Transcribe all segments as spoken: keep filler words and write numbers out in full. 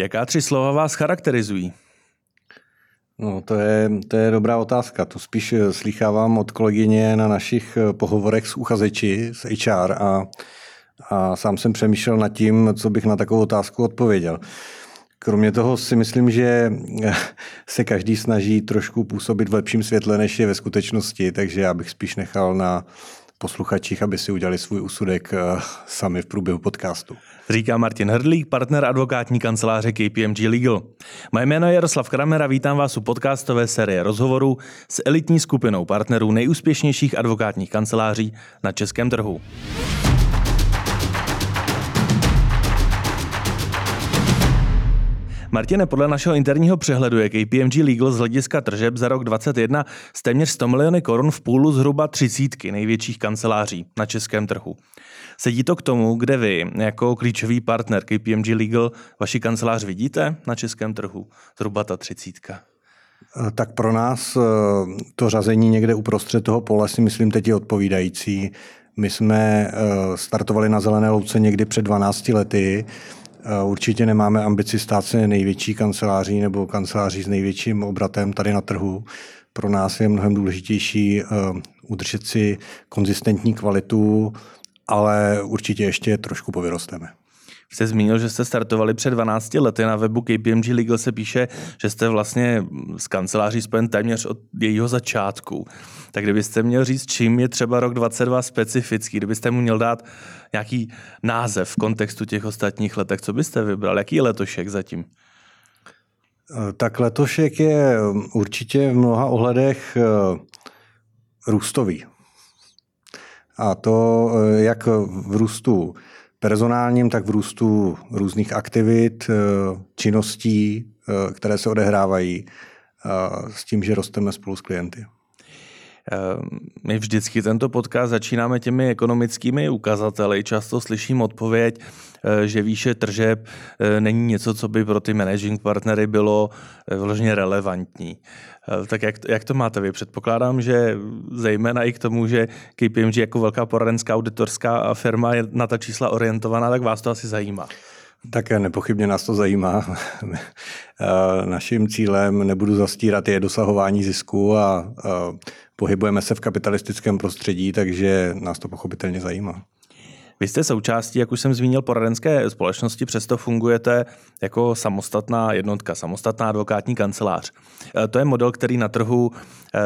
Jaká tři slova vás charakterizují? No, to je, to je dobrá otázka. To spíš slýchávám od kolegyně na našich pohovorech s uchazeči, s H R a, a sám jsem přemýšlel nad tím, co bych na takovou otázku odpověděl. Kromě toho si myslím, že se každý snaží trošku působit v lepším světle, než je ve skutečnosti, takže já bych spíš nechal na posluchačích, aby si udělali svůj úsudek sami v průběhu podcastu. Říká Martin Hrdlík, partner advokátní kanceláře K P M G Legal. Mé jméno je Rostislav Kramer a vítám vás u podcastové série rozhovorů s elitní skupinou partnerů nejúspěšnějších advokátních kanceláří na českém trhu. Martine, podle našeho interního přehledu je K P M G Legal z hlediska tržeb za rok dvacet jedna s téměř sto miliony korun v půlu zhruba třicítky největších kanceláří na českém trhu. Sedí to k tomu, kde vy jako klíčový partner K P M G Legal vaši kancelář vidíte na českém trhu? Zhruba ta třicítka. Tak pro nás to řazení někde uprostřed toho pole si myslím teď je odpovídající. My jsme startovali na zelené louce někdy před dvanácti lety. Určitě nemáme ambici stát se největší kanceláří nebo kanceláří s největším obratem tady na trhu. Pro nás je mnohem důležitější udržet si konzistentní kvalitu, ale určitě ještě trošku povyrosteme. Jste zmínil, že jste startovali před dvanácti lety. Na webu K P M G Legal se píše, že jste vlastně s kanceláří spojen téměř od jejího začátku. Tak kdybyste měl říct, čím je třeba rok dvacet dva specifický, kdybyste mu měl dát nějaký název v kontextu těch ostatních letech, co byste vybral? Jaký je letošek zatím? Tak letošek je určitě v mnoha ohledech růstový. A to jak v růstu personálním, tak v růstu různých aktivit, činností, které se odehrávají s tím, že rosteme spolu s klienty. My vždycky tento podcast začínáme těmi ekonomickými ukazateli. Často slyším odpověď, že výše tržeb není něco, co by pro ty managing partnery bylo vložně relevantní. Tak jak, jak to máte vy? Předpokládám, že zejména i k tomu, že K P M G jako velká poradenská auditorská firma je na ta čísla orientovaná, tak vás to asi zajímá. Tak nepochybně nás to zajímá. Naším cílem, nebudu zastírat, je dosahování zisku a pohybujeme se v kapitalistickém prostředí, takže nás to pochopitelně zajímá. Vy jste součástí, jak už jsem zmínil, poradenské společnosti, přesto fungujete jako samostatná jednotka, samostatná advokátní kancelář. To je model, který na trhu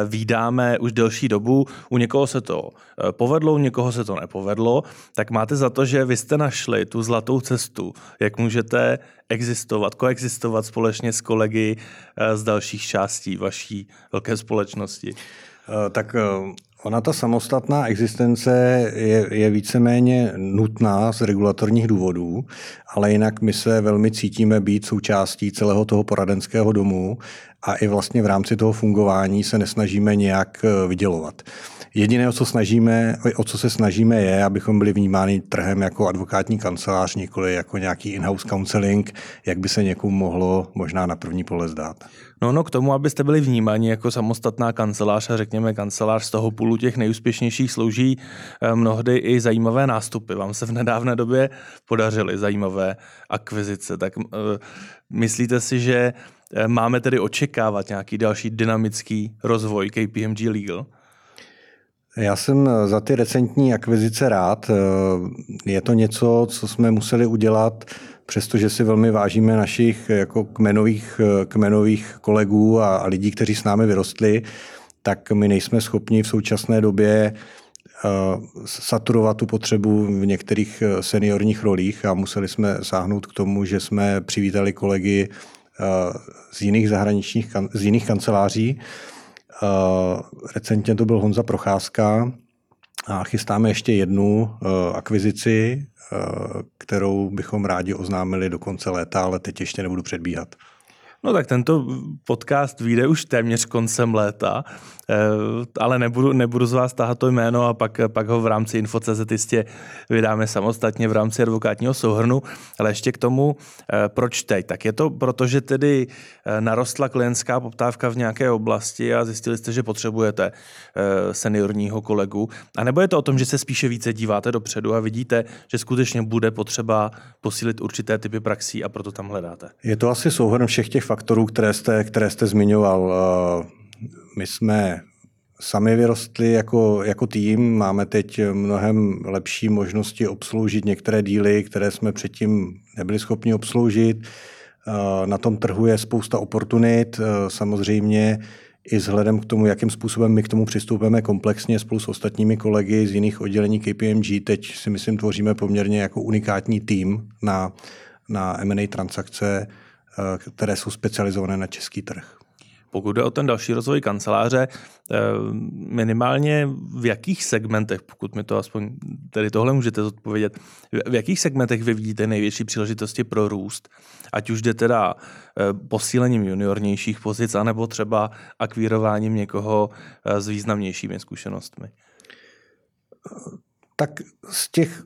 vídáme už delší dobu. U někoho se to povedlo, u někoho se to nepovedlo. Tak máte za to, že vy jste našli tu zlatou cestu, jak můžete existovat, koexistovat společně s kolegy z dalších částí vaší velké společnosti? Tak ona ta samostatná existence je, je víceméně nutná z regulatorních důvodů, ale jinak my se velmi cítíme být součástí celého toho poradenského domu a i vlastně v rámci toho fungování se nesnažíme nějak vydělovat. Jediné, o co, snažíme, o co se snažíme, je, abychom byli vnímáni trhem jako advokátní kancelář, nikoli jako nějaký in-house counseling, jak by se někomu mohlo možná na první pohled zdát. No, no, k tomu, abyste byli vnímáni jako samostatná kancelář a řekněme kancelář z toho půlu těch nejúspěšnějších, slouží mnohdy i zajímavé nástupy. Vám se v nedávné době podařily zajímavé akvizice. Tak uh, myslíte si, že máme tedy očekávat nějaký další dynamický rozvoj K P M G Legal? Já jsem za ty recentní akvizice rád. Je to něco, co jsme museli udělat, přestože si velmi vážíme našich jako kmenových, kmenových kolegů a, a lidí, kteří s námi vyrostli, tak my nejsme schopni v současné době saturovat tu potřebu v některých seniorních rolích a museli jsme sáhnout k tomu, že jsme přivítali kolegy z jiných zahraničních, z jiných kanceláří. Recentně to byl Honza Procházka a chystáme ještě jednu akvizici, kterou bychom rádi oznámili do konce léta, ale teď ještě nebudu předbíhat. No tak tento podcast vyjde už téměř koncem léta, ale nebudu, nebudu z vás tahat to jméno a pak, pak ho v rámci info tečka cé zet jistě vydáme samostatně v rámci advokátního souhrnu. Ale ještě k tomu, proč teď? Tak je to proto, že tedy narostla klientská poptávka v nějaké oblasti a zjistili jste, že potřebujete seniorního kolegu. A nebo je to o tom, že se spíše více díváte dopředu a vidíte, že skutečně bude potřeba posílit určité typy praxí a proto tam hledáte? Je to asi souhrn všech těch faktorů, které jste, které jste zmiňoval. My jsme sami vyrostli jako, jako tým, máme teď mnohem lepší možnosti obsloužit některé díly, které jsme předtím nebyli schopni obsloužit. Na tom trhu je spousta oportunit, samozřejmě i vzhledem k tomu, jakým způsobem my k tomu přistupujeme komplexně spolu s ostatními kolegy z jiných oddělení K P M G. Teď si myslím, tvoříme poměrně jako unikátní tým na, na M and A transakce, které jsou specializované na český trh. Pokud jde o ten další rozvoj kanceláře, minimálně v jakých segmentech, pokud mi to aspoň tedy tohle můžete zodpovědět, v jakých segmentech vy vidíte největší příležitosti pro růst? Ať už jde teda posílením juniornějších pozic, anebo třeba akvírováním někoho s významnějšími zkušenostmi? Tak z těch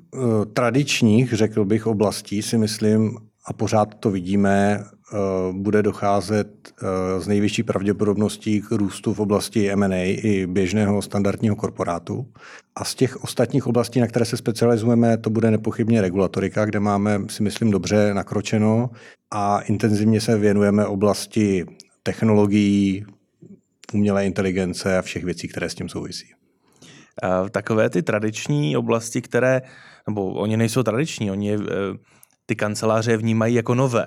tradičních, řekl bych, oblastí si myslím, a pořád to vidíme, bude docházet s největší pravděpodobností k růstu v oblasti M and A i běžného standardního korporátu. A z těch ostatních oblastí, na které se specializujeme, to bude nepochybně regulatorika, kde máme, si myslím, dobře nakročeno a intenzivně se věnujeme oblasti technologií, umělé inteligence a všech věcí, které s tím souvisí. Takové ty tradiční oblasti, které, nebo oni nejsou tradiční, oni je, ty kanceláře vnímají jako nové.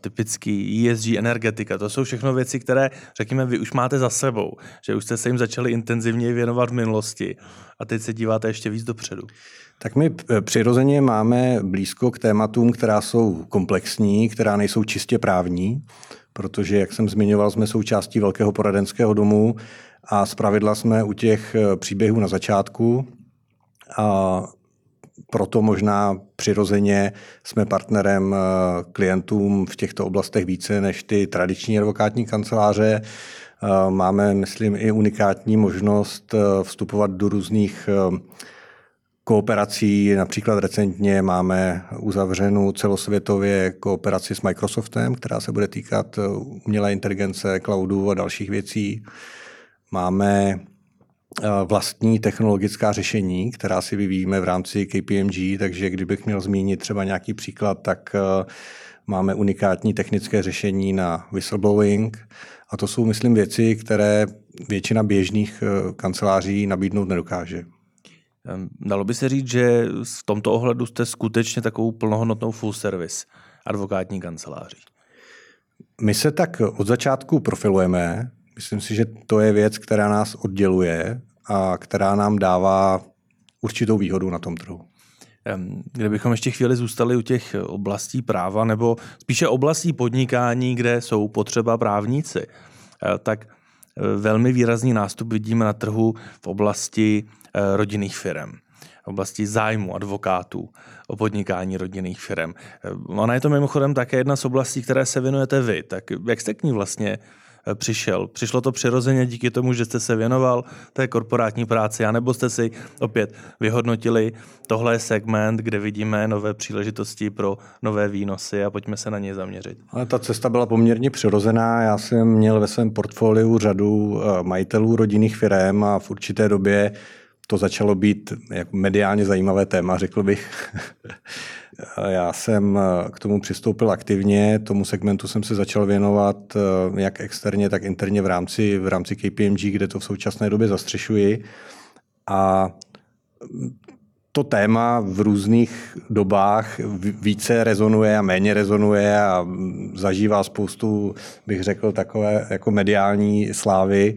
Typický E S G, energetika, to jsou všechno věci, které, řekněme, vy už máte za sebou, že už jste se jim začali intenzivně věnovat v minulosti a teď se díváte ještě víc dopředu. Tak my přirozeně máme blízko k tématům, která jsou komplexní, která nejsou čistě právní, protože, jak jsem zmiňoval, jsme součástí velkého poradenského domu a zpravidla jsme u těch příběhů na začátku a proto možná přirozeně jsme partnerem klientům v těchto oblastech více než ty tradiční advokátní kanceláře. Máme, myslím, i unikátní možnost vstupovat do různých kooperací. Například recentně máme uzavřenou celosvětově kooperaci s Microsoftem, která se bude týkat umělé inteligence, cloudu a dalších věcí. Máme vlastní technologická řešení, která si vyvíjíme v rámci K P M G, takže kdybych měl zmínit třeba nějaký příklad, tak máme unikátní technické řešení na whistleblowing a to jsou, myslím, věci, které většina běžných kanceláří nabídnout nedokáže. Dalo by se říct, že v tomto ohledu jste skutečně takovou plnohodnotnou full service advokátní kanceláří. My se tak od začátku profilujeme. Myslím si, že to je věc, která nás odděluje a která nám dává určitou výhodu na tom trhu. Kdybychom ještě chvíli zůstali u těch oblastí práva, nebo spíše oblastí podnikání, kde jsou potřeba právníci, tak velmi výrazný nástup vidíme na trhu v oblasti rodinných firem, oblasti zájmu advokátů o podnikání rodinných firem. Ona je to mimochodem také jedna z oblastí, které se věnujete vy. Tak jak jste k ní vlastně přišel? Přišlo to přirozeně díky tomu, že jste se věnoval té korporátní práci, anebo jste si opět vyhodnotili, tohle je segment, kde vidíme nové příležitosti pro nové výnosy a pojďme se na něj zaměřit? Ale ta cesta byla poměrně přirozená. Já jsem měl ve svém portfoliu řadu majitelů rodinných firem a v určité době to začalo být jako mediálně zajímavé téma, řekl bych. Já jsem k tomu přistoupil aktivně, tomu segmentu jsem se začal věnovat jak externě, tak interně v rámci, v rámci K P M G, kde to v současné době zastřešuji. A to téma v různých dobách více rezonuje a méně rezonuje a zažívá spoustu, bych řekl, takové jako mediální slávy,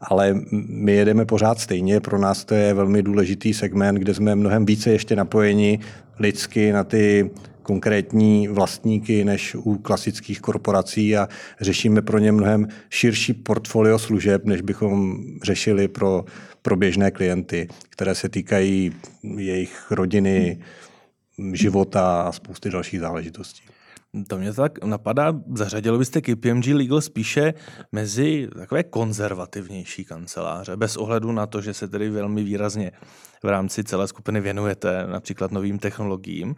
ale my jedeme pořád stejně. Pro nás to je velmi důležitý segment, kde jsme mnohem více ještě napojeni lidsky na ty konkrétní vlastníky než u klasických korporací a řešíme pro ně mnohem širší portfolio služeb, než bychom řešili pro, pro běžné klienty, které se týkají jejich rodiny, života a spousty dalších záležitostí. To mě tak napadá, zařadilo byste K P M G Legal spíše mezi takové konzervativnější kanceláře, bez ohledu na to, že se tedy velmi výrazně v rámci celé skupiny věnujete například novým technologiím,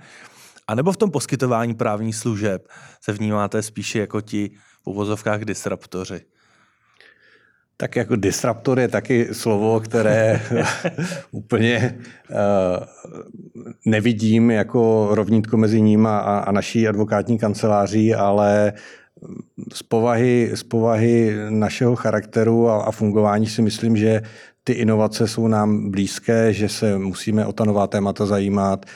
anebo v tom poskytování právních služeb se vnímáte spíše jako ti v uvozovkách disruptoři? Tak jako disruptor je taky slovo, které úplně uh, nevidím jako rovnítko mezi ním a, a naší advokátní kanceláří, ale z povahy, z povahy našeho charakteru a, a fungování si myslím, že ty inovace jsou nám blízké, že se musíme o ta nová témata zajímat.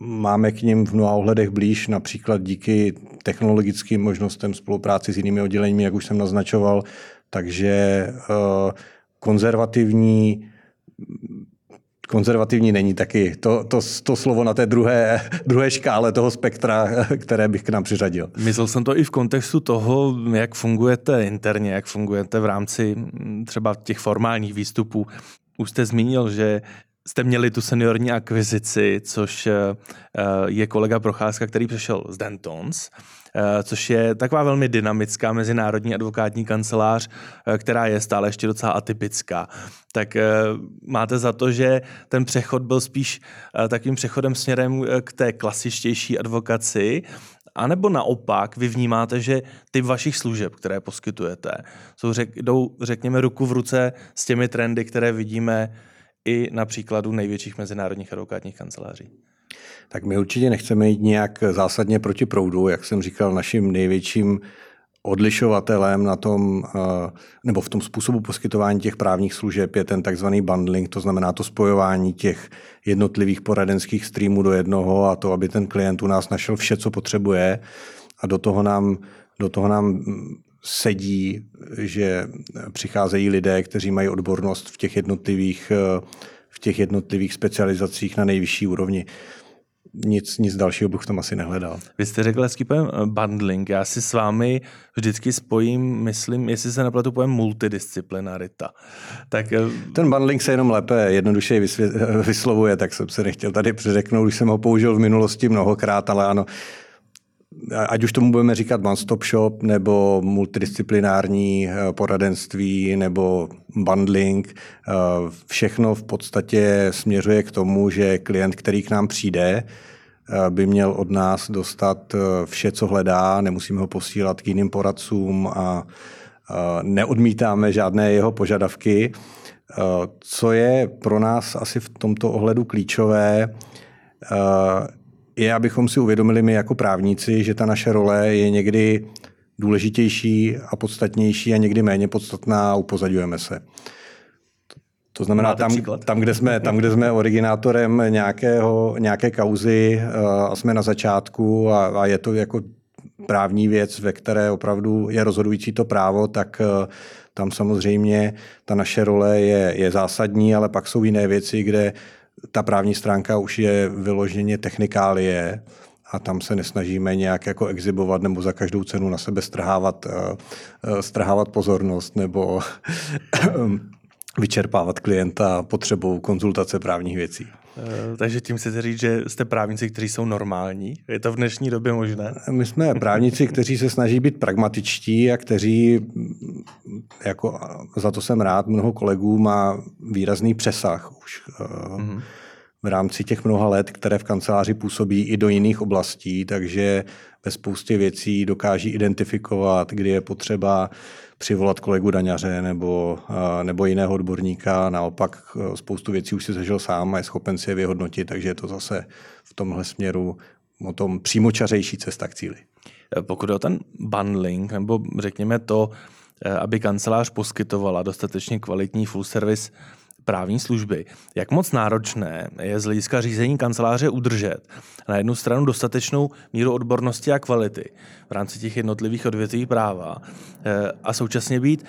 Máme k nim v mnoha ohledech blíž, například díky technologickým možnostem spolupráci s jinými odděleními, jak už jsem naznačoval. Takže konzervativní, konzervativní není taky to, to, to slovo na té druhé, druhé škále toho spektra, které bych k nám přiřadil. Myslel jsem to i v kontextu toho, jak fungujete interně, jak fungujete v rámci třeba těch formálních výstupů. Už jste zmínil, že jste měli tu seniorní akvizici, což je kolega Procházka, který přišel z Dentons, což je taková velmi dynamická mezinárodní advokátní kancelář, která je stále ještě docela atypická. Tak máte za to, že ten přechod byl spíš takovým přechodem směrem k té klasičtější advokaci, anebo naopak vy vnímáte, že typ vašich služeb, které poskytujete, jsou, jdou, řekněme, ruku v ruce s těmi trendy, které vidíme i na příkladu největších mezinárodních advokátních kanceláří? Tak my určitě nechceme jít nějak zásadně proti proudu, jak jsem říkal, naším největším odlišovatelem na tom, nebo v tom způsobu poskytování těch právních služeb je ten takzvaný bundling, to znamená to spojování těch jednotlivých poradenských streamů do jednoho a to, aby ten klient u nás našel vše, co potřebuje, a do toho nám, do toho nám sedí, že přicházejí lidé, kteří mají odbornost v těch jednotlivých, v těch jednotlivých specializacích na nejvyšší úrovni. Nic, nic dalšího bych v tom asi nehledal. Vy jste řekl hezký pojem bundling. Já si s vámi vždycky spojím, myslím, jestli se napletu pojem multidisciplinarita. Tak... Ten bundling se jenom lépe, jednodušeji vysvě- vyslovuje, tak jsem se nechtěl tady přeřeknout, když jsem ho použil v minulosti mnohokrát, ale ano, ať už tomu budeme říkat one-stop shop, nebo multidisciplinární poradenství, nebo bundling, všechno v podstatě směřuje k tomu, že klient, který k nám přijde, by měl od nás dostat vše, co hledá, nemusíme ho posílat k jiným poradcům a neodmítáme žádné jeho požadavky. Co je pro nás asi v tomto ohledu klíčové, je, abychom si uvědomili my jako právníci, že ta naše role je někdy důležitější a podstatnější a někdy méně podstatná a upozaďujeme se. To znamená, tam, tam, kde jsme, tam, kde jsme originátorem nějakého, nějaké kauzy a jsme na začátku a, a je to jako právní věc, ve které opravdu je rozhodující to právo, tak tam samozřejmě ta naše role je, je zásadní, ale pak jsou jiné věci, kde ta právní stránka už je vyloženě technikálie a tam se nesnažíme nějak jako exhibovat nebo za každou cenu na sebe strhávat, strhávat pozornost nebo vyčerpávat klienta potřebou konzultace právních věcí. Takže tím chcete říct, že jste právníci, kteří jsou normální? Je to v dnešní době možné? My jsme právníci, kteří se snaží být pragmatičtí a kteří, jako za to jsem rád, mnoho kolegů má výrazný přesah už mm-hmm. v rámci těch mnoha let, které v kanceláři působí i do jiných oblastí, takže ve spoustě věcí dokáží identifikovat, kdy je potřeba přivolat kolegu daňaře nebo, nebo jiného odborníka. Naopak spoustu věcí už si zažil sám a je schopen si je vyhodnotit, takže je to zase v tomhle směru o tom přímočařejší cesta k cíli. Pokud je o ten bundling, nebo řekněme to, aby kancelář poskytovala dostatečně kvalitní full service právní služby. Jak moc náročné je z hlediska řízení kanceláře udržet na jednu stranu dostatečnou míru odbornosti a kvality v rámci těch jednotlivých odvětví práva a současně být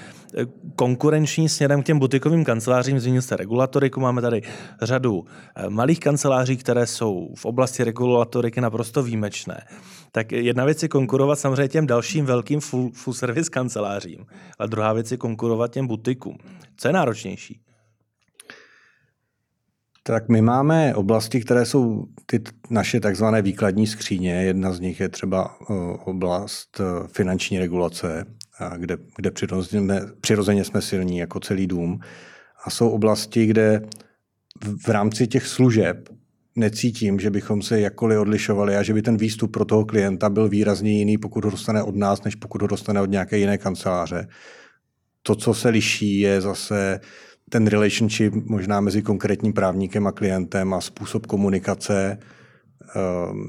konkurenční směrem k těm butikovým kancelářím? Zmínil jste regulatoriku, máme tady řadu malých kanceláří, které jsou v oblasti regulatoriky naprosto výjimečné. Tak jedna věc je konkurovat samozřejmě těm dalším velkým full, full service kancelářím, a druhá věc je konkurovat těm butikům. Co je náročnější? Tak my máme oblasti, které jsou ty naše takzvané výkladní skříně. Jedna z nich je třeba oblast finanční regulace, kde, kde přirozeně, přirozeně jsme silní jako celý dům. A jsou oblasti, kde v rámci těch služeb necítím, že bychom se jakkoliv odlišovali a že by ten výstup pro toho klienta byl výrazně jiný, pokud ho dostane od nás, než pokud ho dostane od nějaké jiné kanceláře. To, co se liší, je zase ten relationship možná mezi konkrétním právníkem a klientem a způsob komunikace.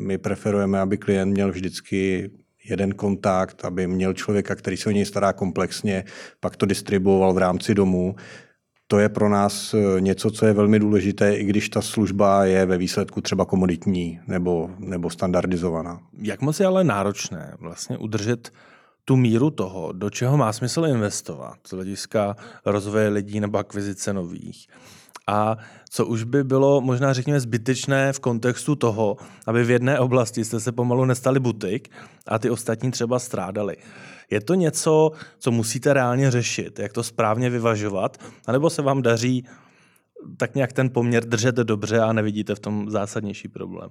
My preferujeme, aby klient měl vždycky jeden kontakt, aby měl člověka, který se o něj stará komplexně, pak to distribuoval v rámci domu. To je pro nás něco, co je velmi důležité, i když ta služba je ve výsledku třeba komoditní nebo, nebo standardizovaná. Jak moc je ale náročné vlastně udržet tu míru toho, do čeho má smysl investovat z hlediska rozvoje lidí nebo akvizice nových. A co už by bylo možná řekněme zbytečné v kontextu toho, aby v jedné oblasti jste se pomalu nestali butik a ty ostatní třeba strádali. Je to něco, co musíte reálně řešit, jak to správně vyvažovat, anebo se vám daří tak nějak ten poměr držet dobře a nevidíte v tom zásadnější problém?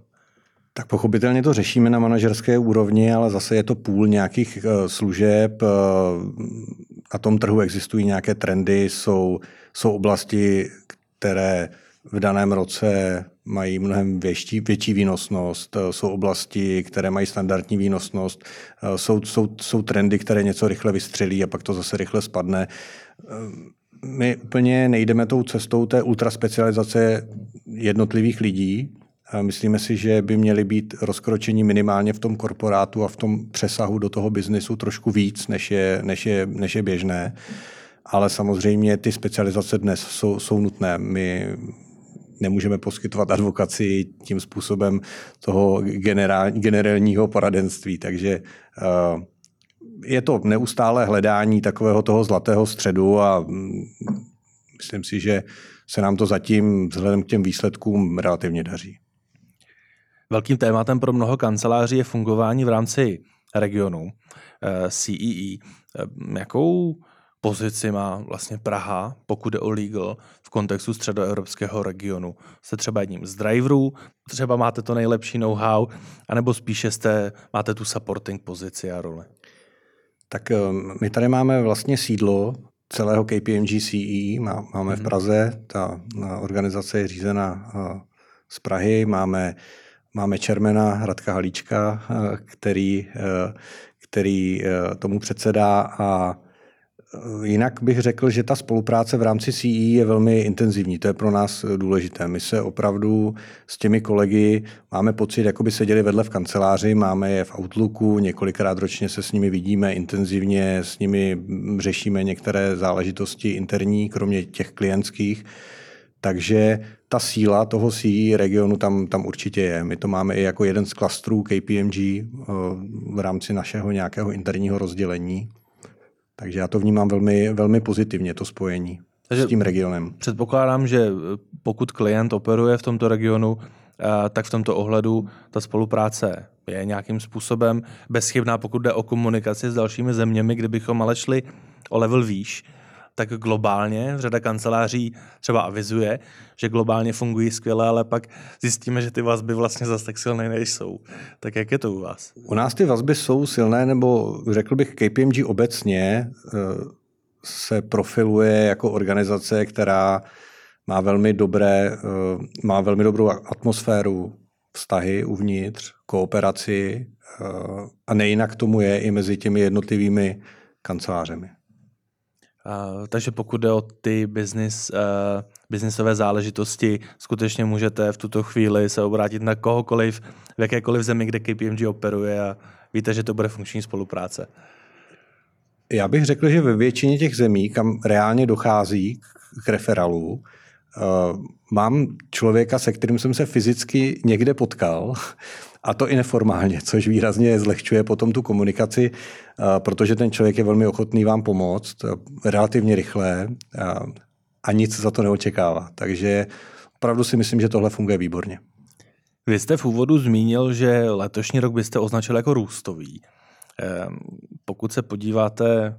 Tak pochopitelně to řešíme na manažerské úrovni, ale zase je to půl nějakých služeb. Na tom trhu existují nějaké trendy, jsou, jsou oblasti, které v daném roce mají mnohem větší, větší výnosnost, jsou oblasti, které mají standardní výnosnost, jsou, jsou, jsou trendy, které něco rychle vystřelí a pak to zase rychle spadne. My úplně nejdeme tou cestou té ultraspecializace jednotlivých lidí. Myslíme si, že by měly být rozkročení minimálně v tom korporátu a v tom přesahu do toho biznesu trošku víc, než je, než je, než je běžné. Ale samozřejmě ty specializace dnes jsou, jsou nutné. My nemůžeme poskytovat advokaci tím způsobem toho generál, generálního poradenství. Takže uh, je to neustále hledání takového toho zlatého středu a mm, myslím si, že se nám to zatím vzhledem k těm výsledkům relativně daří. Velkým tématem pro mnoho kanceláří je fungování v rámci regionu C E E. Jakou pozici má vlastně Praha, pokud jde o legal, v kontextu středoevropského regionu? Jste třeba jedním z driverů, třeba máte to nejlepší know-how, anebo spíše jste, máte tu supporting pozici a roli? Tak my tady máme vlastně sídlo celého K P M G C E E, máme v Praze, ta organizace je řízena z Prahy, máme Máme čermena Radka Halíčka, který, který tomu předsedá a jinak bych řekl, že ta spolupráce v rámci C E je velmi intenzivní. To je pro nás důležité. My se opravdu s těmi kolegy máme pocit, jako by seděli vedle v kanceláři, máme je v Outlooku, několikrát ročně se s nimi vidíme intenzivně, s nimi řešíme některé záležitosti interní, kromě těch klientských. Takže ta síla toho C E regionu tam, tam určitě je. My to máme i jako jeden z klastrů K P M G v rámci našeho nějakého interního rozdělení. Takže já to vnímám velmi, velmi pozitivně, to spojení Takže s tím regionem. Předpokládám, že pokud klient operuje v tomto regionu, tak v tomto ohledu ta spolupráce je nějakým způsobem bezchybná, pokud jde o komunikaci s dalšími zeměmi, kdybychom ale šli o level výš. Tak globálně řada kanceláří třeba avizuje, že globálně fungují skvěle, ale pak zjistíme, že ty vazby vlastně zase tak silné nejsou. Tak jak je to u vás? U nás ty vazby jsou silné, nebo řekl bych K P M G obecně se profiluje jako organizace, která má velmi dobré, má velmi dobrou atmosféru, vztahy uvnitř, kooperaci a nejinak tomu je i mezi těmi jednotlivými kancelářemi. Uh, takže pokud jde o ty business, uh, businessové záležitosti, skutečně můžete v tuto chvíli se obrátit na kohokoliv, v jakékoliv zemi, kde K P M G operuje a víte, že to bude funkční spolupráce. Já bych řekl, že ve většině těch zemí, kam reálně dochází k referalu, uh, mám člověka, se kterým jsem se fyzicky někde potkal, a to i neformálně, což výrazně zlehčuje potom tu komunikaci, protože ten člověk je velmi ochotný vám pomoct relativně rychle a nic za to neočekává. Takže opravdu si myslím, že tohle funguje výborně. Vy jste v úvodu zmínil, že letošní rok byste označil jako růstový. Pokud se podíváte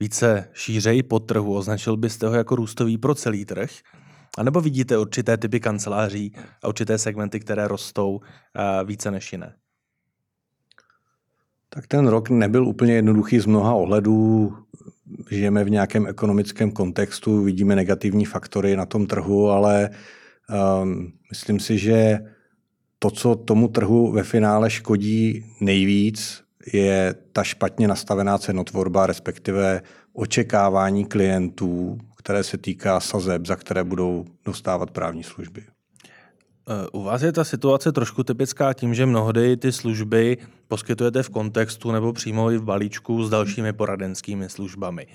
více šířeji po trhu, označil byste ho jako růstový pro celý trh A nebo vidíte určité typy kanceláří a určité segmenty, které rostou více než jiné? Tak ten rok nebyl úplně jednoduchý z mnoha ohledů. Žijeme v nějakém ekonomickém kontextu, vidíme negativní faktory na tom trhu, ale um, myslím si, že to, co tomu trhu ve finále škodí nejvíc, je ta špatně nastavená cenotvorba, respektive očekávání klientů, které se týká sazeb, za které budou dostávat právní služby. U vás je ta situace trošku typická tím, že mnohdy ty služby poskytujete v kontextu nebo přímo i v balíčku s dalšími poradenskými službami.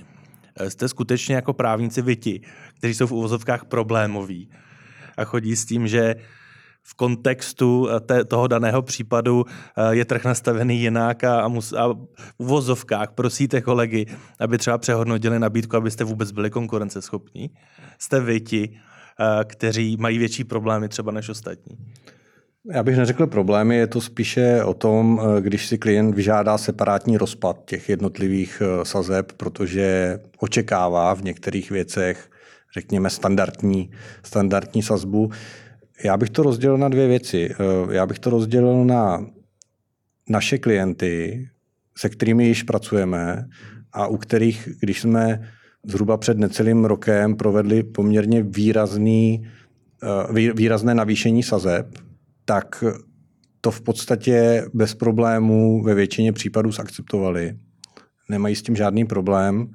Jste skutečně jako právníci vy ti, kteří jsou v uvozovkách problémoví a chodí s tím, že v kontextu té, toho daného případu je trh nastavený jinak a, mus, a v uvozovkách prosíte kolegy, aby třeba přehodnotili nabídku, abyste vůbec byli konkurenceschopní. Jste vy ti, kteří mají větší problémy třeba než ostatní. Já bych neřekl problémy, je to spíše o tom, když si klient vyžádá separátní rozpad těch jednotlivých sazeb, protože očekává v některých věcech, řekněme, standardní, standardní sazbu. Já bych to rozdělil na dvě věci. Já bych to rozdělil na naše klienty, se kterými již pracujeme a u kterých, když jsme zhruba před necelým rokem provedli poměrně výrazný, výrazné navýšení sazeb, tak to v podstatě bez problémů ve většině případů zakceptovali. Nemají s tím žádný problém,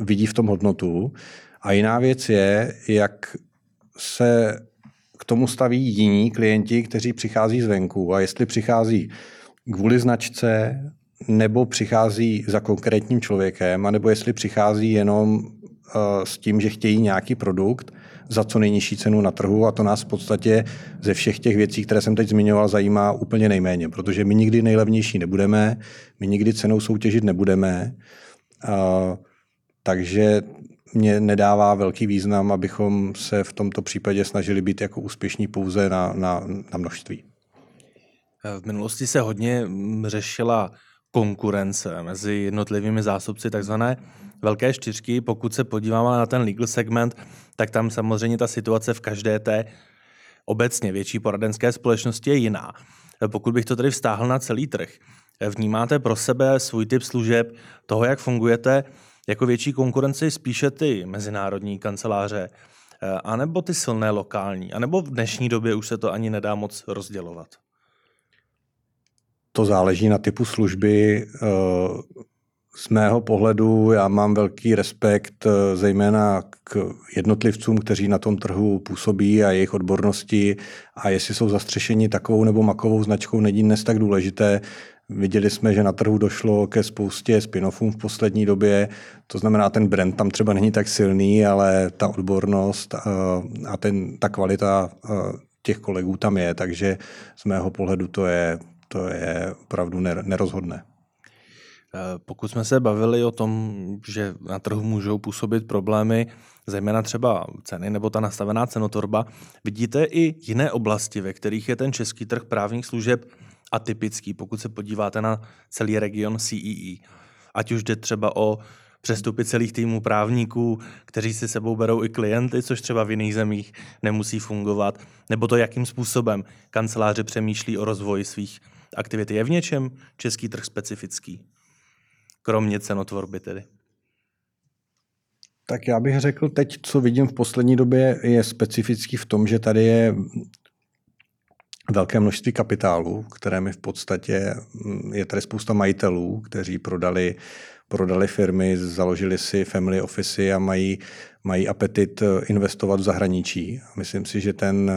vidí v tom hodnotu. A jiná věc je, jak se k tomu staví jiní klienti, kteří přichází zvenku. A jestli přichází kvůli značce, nebo přichází za konkrétním člověkem, anebo jestli přichází jenom uh, s tím, že chtějí nějaký produkt za co nejnižší cenu na trhu, a to nás v podstatě ze všech těch věcí, které jsem teď zmiňoval, zajímá úplně nejméně, protože my nikdy nejlevnější nebudeme, my nikdy cenou soutěžit nebudeme, uh, takže mě nedává velký význam, abychom se v tomto případě snažili být jako úspěšní pouze na, na, na množství. V minulosti se hodně řešila konkurence mezi jednotlivými zástupci takzvané velké čtyřky. Pokud se podíváme na ten legal segment, tak tam samozřejmě ta situace v každé té obecně větší poradenské společnosti je jiná. Pokud bych to tedy vztáhl na celý trh, vnímáte pro sebe svůj typ služeb, toho, jak fungujete, jako větší konkurenci spíše ty mezinárodní kanceláře, anebo ty silné lokální, anebo v dnešní době už se to ani nedá moc rozdělovat? To záleží na typu služby. Z mého pohledu já mám velký respekt zejména k jednotlivcům, kteří na tom trhu působí, a jejich odbornosti, a jestli jsou zastřešeni takovou nebo makovou značkou, není dnes tak důležité. Viděli jsme, že na trhu došlo ke spoustě spin-offům v poslední době, to znamená, ten brand tam třeba není tak silný, ale ta odbornost a ten, ta kvalita těch kolegů tam je, takže z mého pohledu to je To je opravdu nerozhodné. Pokud jsme se bavili o tom, že na trhu můžou působit problémy, zejména třeba ceny nebo ta nastavená cenotvorba, vidíte i jiné oblasti, ve kterých je ten český trh právních služeb atypický, pokud se podíváte na celý region C E E. Ať už jde třeba o přestupy celých týmů právníků, kteří si sebou berou i klienty, což třeba v jiných zemích nemusí fungovat, nebo to, jakým způsobem kanceláři přemýšlí o rozvoji svých aktivit. Je v něčem český trh specifický, kromě cenotvorby tedy? Tak já bych řekl, teď, co vidím v poslední době, je specifický v tom, že tady je velké množství kapitálu, kterému v podstatě je tady spousta majitelů, kteří prodali prodali firmy, založili si family office a mají, mají apetit investovat v zahraničí. Myslím si, že ten,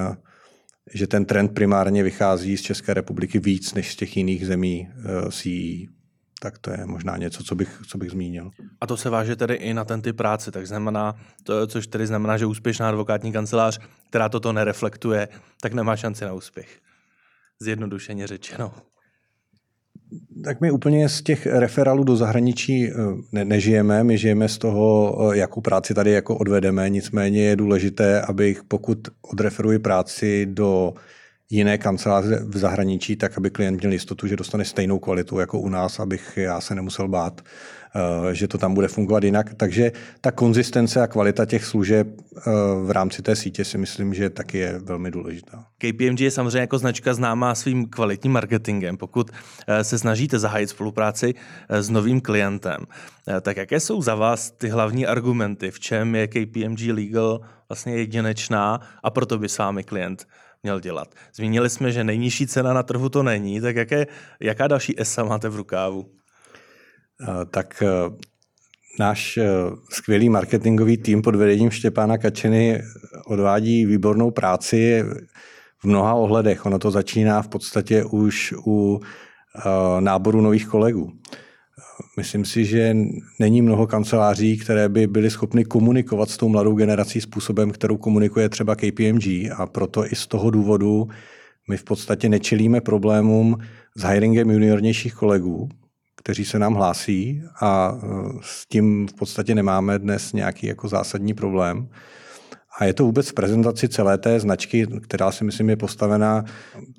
že ten trend primárně vychází z České republiky víc než z těch jiných zemí C E E. Tak to je možná něco, co bych, co bych zmínil. A to se váže tedy i na ten typ práce, tak znamená, to, což tedy znamená, že úspěšná advokátní kancelář, která toto nereflektuje, tak nemá šanci na úspěch. Zjednodušeně řečeno. Tak my úplně z těch referálů do zahraničí ne- nežijeme, my žijeme z toho, jakou práci tady jako odvedeme, nicméně je důležité, abych, pokud odreferuji práci do jiné kanceláře v zahraničí, tak aby klient měl jistotu, že dostane stejnou kvalitu jako u nás, abych já se nemusel bát, že to tam bude fungovat jinak. Takže ta konzistence a kvalita těch služeb v rámci té sítě si myslím, že taky je velmi důležitá. K P M G je samozřejmě jako značka známá svým kvalitním marketingem. Pokud se snažíte zahájit spolupráci s novým klientem, tak jaké jsou za vás ty hlavní argumenty, v čem je K P M G Legal vlastně jedinečná a proto by s vámi klient měl dělat? Zmínili jsme, že nejnižší cena na trhu to není, tak jaké, jaká další esa máte v rukávu? Tak náš skvělý marketingový tým pod vedením Štěpána Kačeny odvádí výbornou práci v mnoha ohledech. Ono to začíná v podstatě už u náboru nových kolegů. Myslím si, že není mnoho kanceláří, které by byly schopny komunikovat s tou mladou generací způsobem, kterou komunikuje třeba K P M G, a proto i z toho důvodu my v podstatě nečelíme problémům s hiringem juniornějších kolegů, kteří se nám hlásí, a s tím v podstatě nemáme dnes nějaký jako zásadní problém. A je to vůbec v prezentaci celé té značky, která si myslím je postavená,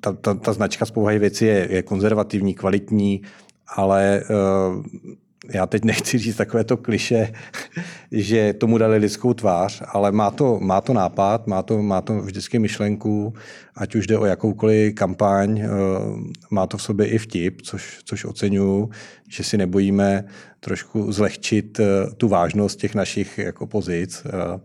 ta, ta, ta značka z povahy věci je, je konzervativní, kvalitní, ale uh, já teď nechci říct takové to kliše, že tomu dali lidskou tvář, ale má to, má to nápad, má to, má to vždycky myšlenku, ať už jde o jakoukoliv kampaň, uh, má to v sobě i vtip, což, což oceňuju, že si nebojíme trošku zlehčit uh, tu vážnost těch našich jako pozic. Uh,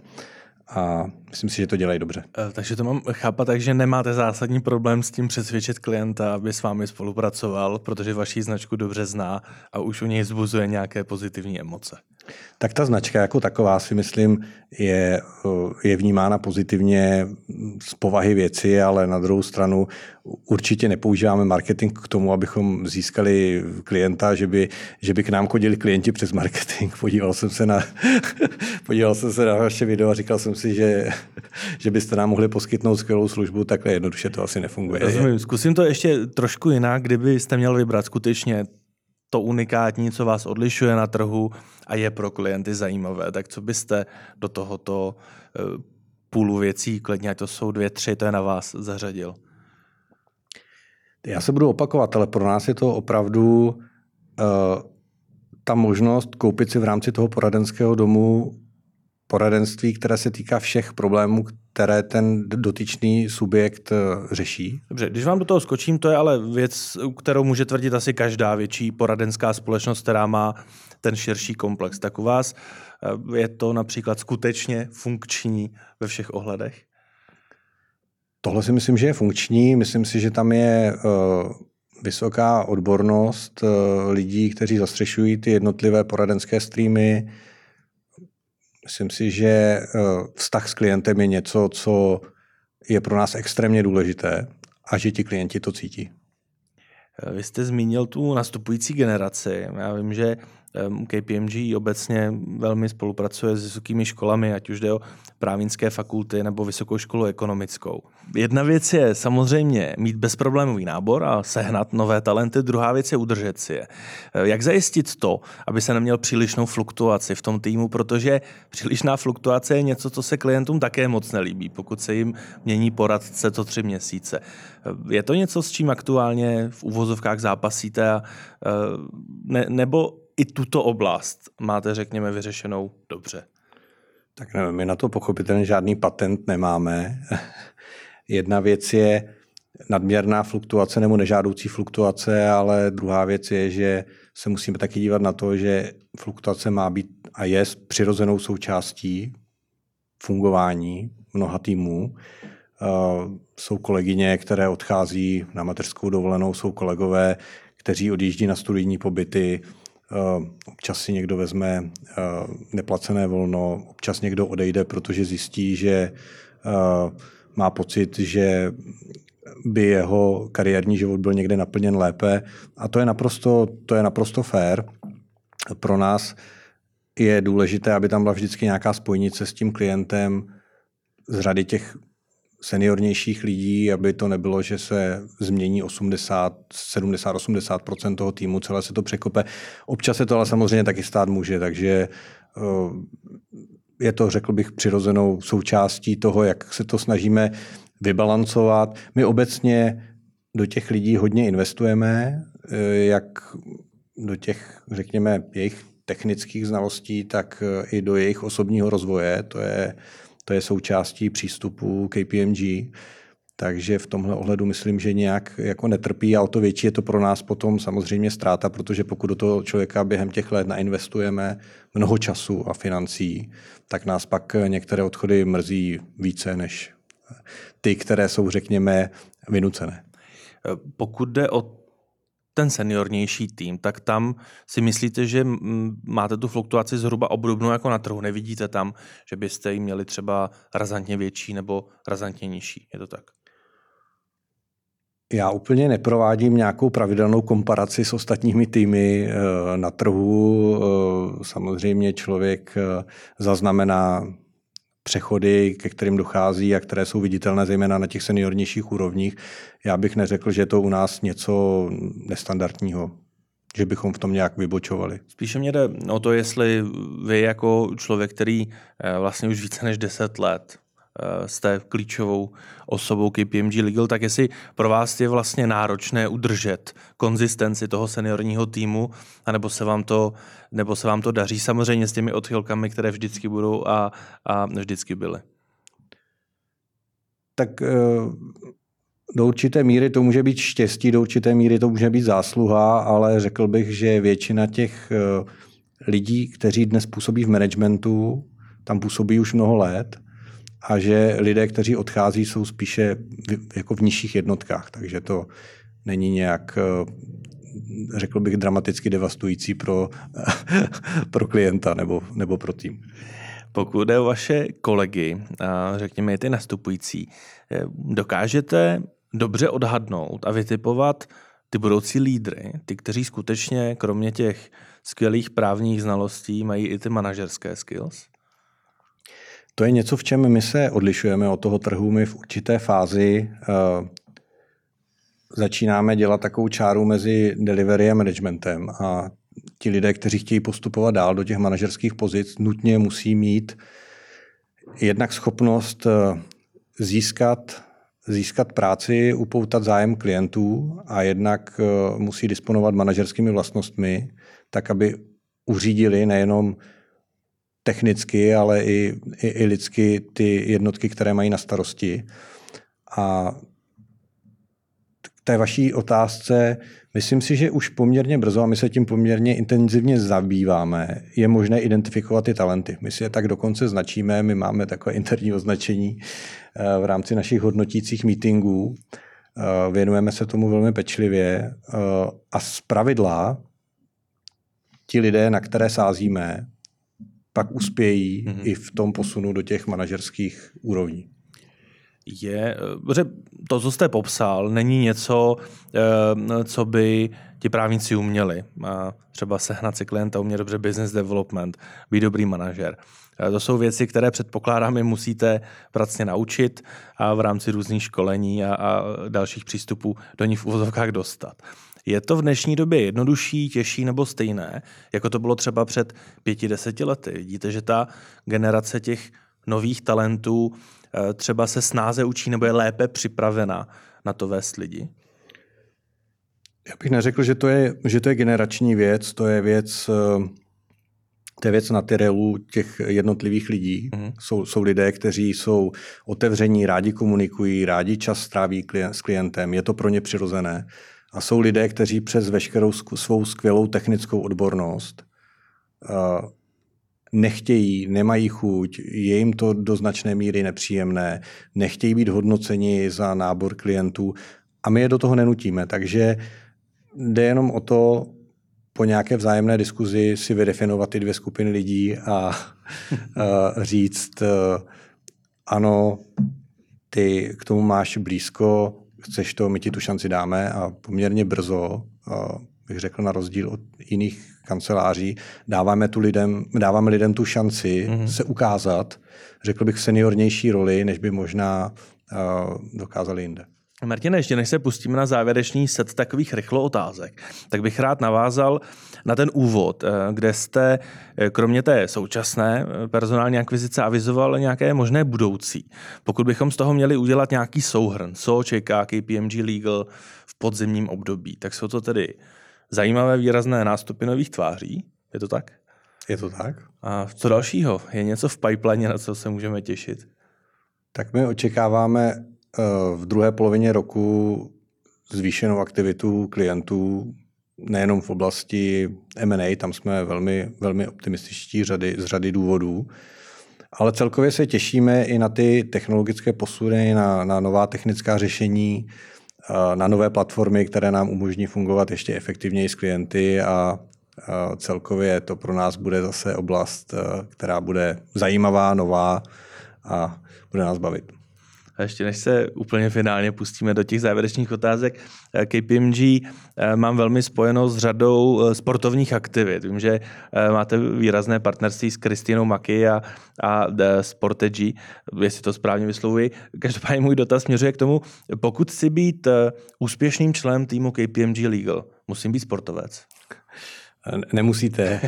A myslím si, že to dělají dobře. Takže to mám chápat, takže nemáte zásadní problém s tím přesvědčit klienta, aby s vámi spolupracoval, protože vaši značku dobře zná a už u něj vzbuzuje nějaké pozitivní emoce. Tak ta značka jako taková, si myslím, je, je vnímána pozitivně z povahy věci, ale na druhou stranu určitě nepoužíváme marketing k tomu, abychom získali klienta, že by, že by k nám chodili klienti přes marketing. Podíval jsem se na, podíval jsem se na vaše video a říkal jsem si, že, že byste nám mohli poskytnout skvělou službu, takhle jednoduše to asi nefunguje. Rozumím. Zkusím to ještě trošku jinak, kdybyste měl vybrat skutečně to unikátní, co vás odlišuje na trhu a je pro klienty zajímavé. Tak co byste do tohoto půlu věcí, klidně ať to jsou dvě, tři, to je na vás, zařadil? Já se budu opakovat, ale pro nás je to opravdu uh, ta možnost koupit si v rámci toho poradenského domu poradenství, které se týká všech problémů, které ten dotyčný subjekt řeší. Dobře, když vám do toho skočím, to je ale věc, kterou může tvrdit asi každá větší poradenská společnost, která má ten širší komplex. Tak u vás je to například skutečně funkční ve všech ohledech? Tohle si myslím, že je funkční. Myslím si, že tam je uh, vysoká odbornost uh, lidí, kteří zastřešují ty jednotlivé poradenské streamy. Myslím si, že vztah s klientem je něco, co je pro nás extrémně důležité a že ti klienti to cítí. Vy jste zmínil tu nastupující generaci. Já vím, že K P M G obecně velmi spolupracuje s vysokými školami, ať už jde o právnické fakulty nebo vysokou školu ekonomickou. Jedna věc je samozřejmě mít bezproblémový nábor a sehnat nové talenty, druhá věc je udržet si je. Jak zajistit to, aby se neměl přílišnou fluktuaci v tom týmu, protože přílišná fluktuace je něco, co se klientům také moc nelíbí, pokud se jim mění poradce to tři měsíce. Je to něco, s čím aktuálně v uvozovkách zápasíte a, ne, nebo i tuto oblast máte, řekněme, vyřešenou dobře? Tak nevím, my na to pochopitelně žádný patent nemáme. Jedna věc je nadměrná fluktuace nebo nežádoucí fluktuace, ale druhá věc je, že se musíme taky dívat na to, že fluktuace má být a je přirozenou součástí fungování mnoha týmů. Uh, jsou kolegyně, které odchází na mateřskou dovolenou, jsou kolegové, kteří odjíždí na studijní pobyty, občas si někdo vezme neplacené volno, občas někdo odejde, protože zjistí, že má pocit, že by jeho kariérní život byl někde naplněn lépe. A to je naprosto, to je naprosto fair. Pro nás je důležité, aby tam byla vždycky nějaká spojnice s tím klientem z řady těch seniornějších lidí, aby to nebylo, že se změní osmdesát, sedmdesát, osmdesát procent toho týmu, celé se to překope. Občas se to ale samozřejmě taky stát může, takže je to, řekl bych, přirozenou součástí toho, jak se to snažíme vybalancovat. My obecně do těch lidí hodně investujeme, jak do těch, řekněme, jejich technických znalostí, tak i do jejich osobního rozvoje. To je, to je součástí přístupu K P M G. Takže v tomhle ohledu myslím, že nějak jako netrpí a o to větší je to pro nás potom samozřejmě ztráta, protože pokud do toho člověka během těch let nainvestujeme mnoho času a financí, tak nás pak některé odchody mrzí více než ty, které jsou, řekněme, vynucené. Pokud jde o ten seniornější tým, tak tam si myslíte, že máte tu fluktuaci zhruba obdobnou jako na trhu? Nevidíte tam, že byste ji měli třeba razantně větší nebo razantně nižší? Je to tak? Já úplně neprovádím nějakou pravidelnou komparaci s ostatními týmy na trhu. Samozřejmě člověk zaznamená přechody, ke kterým dochází a které jsou viditelné zejména na těch seniornějších úrovních. Já bych neřekl, že je to u nás něco nestandardního, že bychom v tom nějak vybočovali. Spíše mě jde o to, jestli vy jako člověk, který vlastně už více než deset let jste klíčovou osobou K P M G Legal, tak jestli pro vás je vlastně náročné udržet konzistenci toho seniorního týmu, anebo se vám to, nebo se vám to daří samozřejmě s těmi odchylkami, které vždycky budou a, a vždycky byly. Tak do určité míry to může být štěstí, do určité míry to může být zásluha, ale řekl bych, že většina těch lidí, kteří dnes působí v managementu, tam působí už mnoho let, a že lidé, kteří odchází, jsou spíše jako v nižších jednotkách, takže to není nějak, řekl bych, dramaticky devastující pro, pro klienta nebo, nebo pro tým. Pokud jde o vaše kolegy, řekněme i ty nastupující, dokážete dobře odhadnout a vytipovat ty budoucí lídry, ty, kteří skutečně kromě těch skvělých právních znalostí mají i ty manažerské skills? To je něco, v čem my se odlišujeme od toho trhu. My v určité fázi uh, začínáme dělat takovou čáru mezi delivery a managementem. A ti lidé, kteří chtějí postupovat dál do těch manažerských pozic, nutně musí mít jednak schopnost uh, získat, získat práci, upoutat zájem klientů a jednak uh, musí disponovat manažerskými vlastnostmi, tak aby uřídili nejenom technicky, ale i, i, i lidsky ty jednotky, které mají na starosti. A k té vaší otázce, myslím si, že už poměrně brzo, a my se tím poměrně intenzivně zabýváme, je možné identifikovat ty talenty. My si je tak dokonce značíme, my máme takové interní označení v rámci našich hodnotících mítinků. Věnujeme se tomu velmi pečlivě a zpravidla ti lidé, na které sázíme, pak uspějí mm-hmm. i v tom posunu do těch manažerských úrovní. Je, že to, co jste popsal, není něco, co by ti právníci uměli. Třeba sehnat si klienta, umět dobře business development, být dobrý manažer. To jsou věci, které předpokládám, i musíte pracně naučit a v rámci různých školení a, a dalších přístupů do nich v uvozovkách dostat. Je to v dnešní době jednodušší, těžší nebo stejné, jako to bylo třeba před pěti, deseti lety? Vidíte, že ta generace těch nových talentů třeba se snáze učí nebo je lépe připravena na to vést lidi? Já bych neřekl, že to je, že to je generační věc, to je věc, to je věc na terelu těch jednotlivých lidí. Mm. Jsou, jsou lidé, kteří jsou otevření, rádi komunikují, rádi čas stráví klient, s klientem, je to pro ně přirozené. A jsou lidé, kteří přes veškerou svou skvělou technickou odbornost nechtějí, nemají chuť, je jim to do značné míry nepříjemné, nechtějí být hodnoceni za nábor klientů a my je do toho nenutíme. Takže jde jenom o to, po nějaké vzájemné diskuzi si vydefinovat ty dvě skupiny lidí a říct, ano, ty k tomu máš blízko, chceš to, my ti tu šanci dáme a poměrně brzo, bych řekl na rozdíl od jiných kanceláří, dáváme, tu lidem, dáváme lidem tu šanci mm-hmm. se ukázat, řekl bych v seniornější roli, než by možná dokázali jinde. Martine, ještě než se pustíme na závěrečný set takových rychlo otázek, tak bych rád navázal na ten úvod, kde jste kromě té současné personální akvizice avizoval nějaké možné budoucí. Pokud bychom z toho měli udělat nějaký souhrn, co čeká K P M G Legal v podzimním období, tak jsou to tedy zajímavé výrazné nástupy nových tváří, je to tak? Je to tak. A co dalšího? Je něco v pipeline, na co se můžeme těšit? Tak my očekáváme v druhé polovině roku zvýšenou aktivitu klientů, nejenom v oblasti M and A, tam jsme velmi, velmi optimističtí řady, z řady důvodů, ale celkově se těšíme i na ty technologické posuny, na, na nová technická řešení, na nové platformy, které nám umožní fungovat ještě efektivněji s klienty a celkově to pro nás bude zase oblast, která bude zajímavá, nová a bude nás bavit. A ještě než se úplně finálně pustíme do těch závěrečných otázek, K P M G mám velmi spojeno s řadou sportovních aktivit. Vím, že máte výrazné partnerství s Kristýnou Maky a, a Sportegi, jestli to správně vyslovuji. Každopádně můj dotaz směřuje k tomu, pokud chci být úspěšným členem týmu K P M G Legal, musím být sportovec? Nemusíte.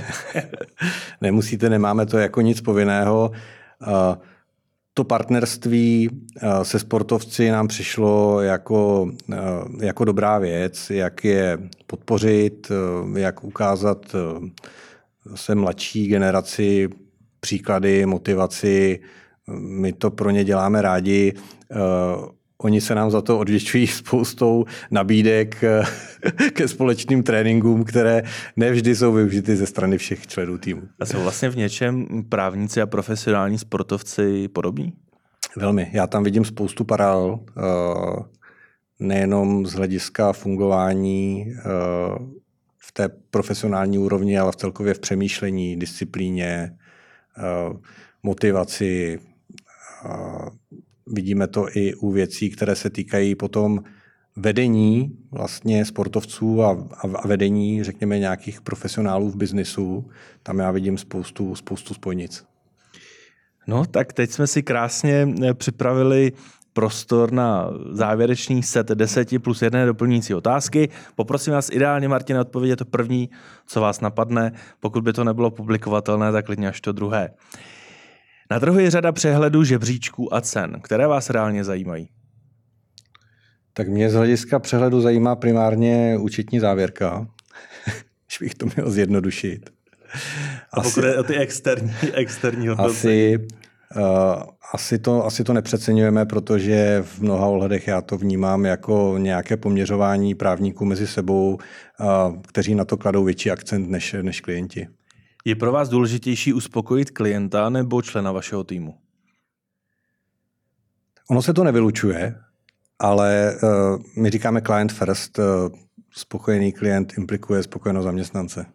Nemusíte, nemáme to jako nic povinného. To partnerství se sportovci nám přišlo jako, jako dobrá věc, jak je podpořit, jak ukázat se mladší generaci příklady, motivaci. My to pro ně děláme rádi. Oni se nám za to odvětšují spoustou nabídek ke společným tréninkům, které nevždy jsou využity ze strany všech členů týmu. A jsou vlastně v něčem právníci a profesionální sportovci podobní? Velmi. Já tam vidím spoustu paralel, nejenom z hlediska fungování v té profesionální úrovni, ale v celkově v přemýšlení, disciplíně, motivaci. Vidíme to i u věcí, které se týkají potom vedení vlastně sportovců a, a vedení, řekněme, nějakých profesionálů v biznisu. Tam já vidím spoustu, spoustu spojnic. No, tak teď jsme si krásně připravili prostor na závěrečný set deseti plus jedné doplňující otázky. Poprosím vás ideálně, Martine, odpovědět to první, co vás napadne. Pokud by to nebylo publikovatelné, tak klidně až to druhé. Na trhu je řada přehledů, žebříčků a cen, které vás reálně zajímají. Tak mě z hlediska přehledu zajímá primárně účetní závěrka, když bych to měl zjednodušit. A asi, pokud je o ty externí, externí hodnocení. Uh, asi, to, asi to nepřeceňujeme, protože v mnoha ohledech já to vnímám jako nějaké poměřování právníků mezi sebou, uh, kteří na to kladou větší akcent než, než klienti. Je pro vás důležitější uspokojit klienta nebo člena vašeho týmu? Ono se to nevylučuje, ale uh, my říkáme client first. Uh, spokojený klient implikuje spokojenost zaměstnance.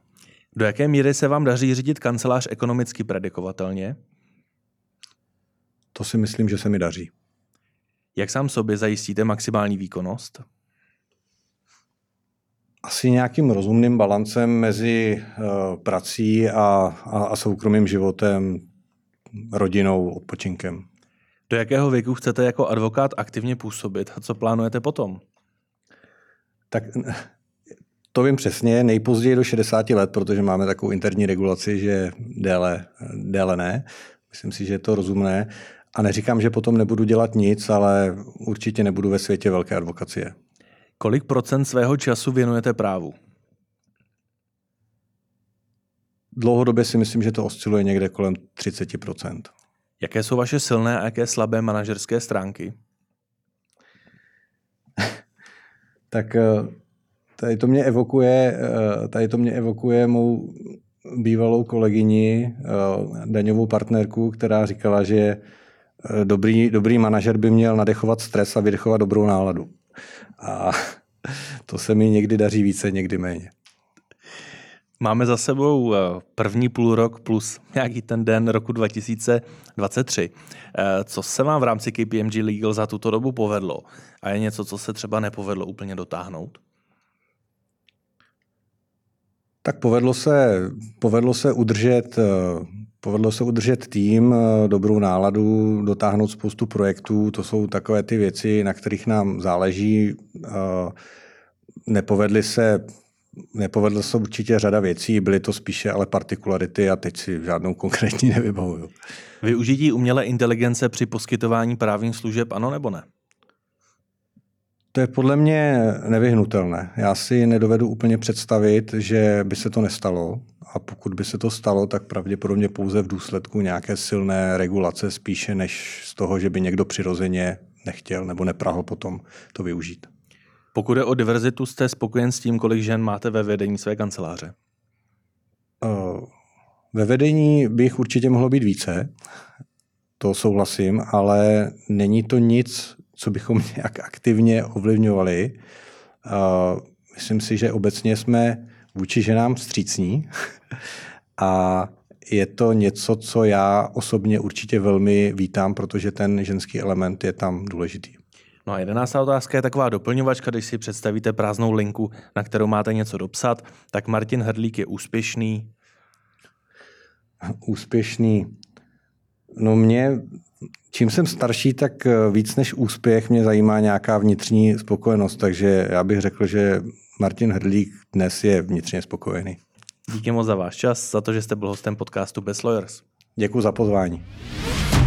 Do jaké míry se vám daří řídit kancelář ekonomicky predikovatelně? To si myslím, že se mi daří. Jak sám sobě zajistíte maximální výkonnost? Asi nějakým rozumným balancem mezi uh, prací a, a, a soukromým životem, rodinou, odpočinkem. Do jakého věku chcete jako advokát aktivně působit a co plánujete potom? Tak to vím přesně, nejpozději do šedesáti let, protože máme takovou interní regulaci, že déle, déle ne. Myslím si, že je to rozumné. A neříkám, že potom nebudu dělat nic, ale určitě nebudu ve světě velké advokacie. Kolik procent svého času věnujete právu? Dlouhodobě si myslím, že to osciluje někde kolem třicet procent. Jaké jsou vaše silné a jaké slabé manažerské stránky? Tak tady to mě evokuje, tady to mě evokuje mou bývalou kolegyni, daňovou partnerku, která říkala, že dobrý, dobrý manažer by měl nadechovat stres a vydechovat dobrou náladu. A to se mi někdy daří více, někdy méně. Máme za sebou první půl rok plus nějaký ten den roku dva tisíce dvacet tři. Co se vám v rámci K P M G Legal za tuto dobu povedlo? A je něco, co se třeba nepovedlo úplně dotáhnout? Tak povedlo se, povedlo se udržet Povedlo se udržet tým, dobrou náladu, dotáhnout spoustu projektů. To jsou takové ty věci, na kterých nám záleží. Nepovedly se, nepovedlo se určitě řada věcí, byly to spíše ale partikularity a teď si žádnou konkrétní nevybavuju. Využití umělé inteligence při poskytování právních služeb, ano nebo ne? To je podle mě nevyhnutelné. Já si nedovedu úplně představit, že by se to nestalo. A pokud by se to stalo, tak pravděpodobně pouze v důsledku nějaké silné regulace, spíše než z toho, že by někdo přirozeně nechtěl nebo neprahl potom to využít. Pokud je o diverzitu, jste spokojen s tím, kolik žen máte ve vedení své kanceláře? Ve vedení bych určitě mohlo být více, to souhlasím, ale není to nic, co bychom nějak aktivně ovlivňovali. Myslím si, že obecně jsme vůči ženám vstřícní a je to něco, co já osobně určitě velmi vítám, protože ten ženský element je tam důležitý. No a jedenáctá otázka je taková doplňovačka, když si představíte prázdnou linku, na kterou máte něco dopsat, tak Martin Hrdlík je úspěšný. Úspěšný. No mě, čím jsem starší, tak víc než úspěch mě zajímá nějaká vnitřní spokojenost, takže já bych řekl, že Martin Hrdlík dnes je vnitřně spokojený. Díky moc za váš čas, za to, že jste byl hostem podcastu Best Lawyers. Děkuji za pozvání.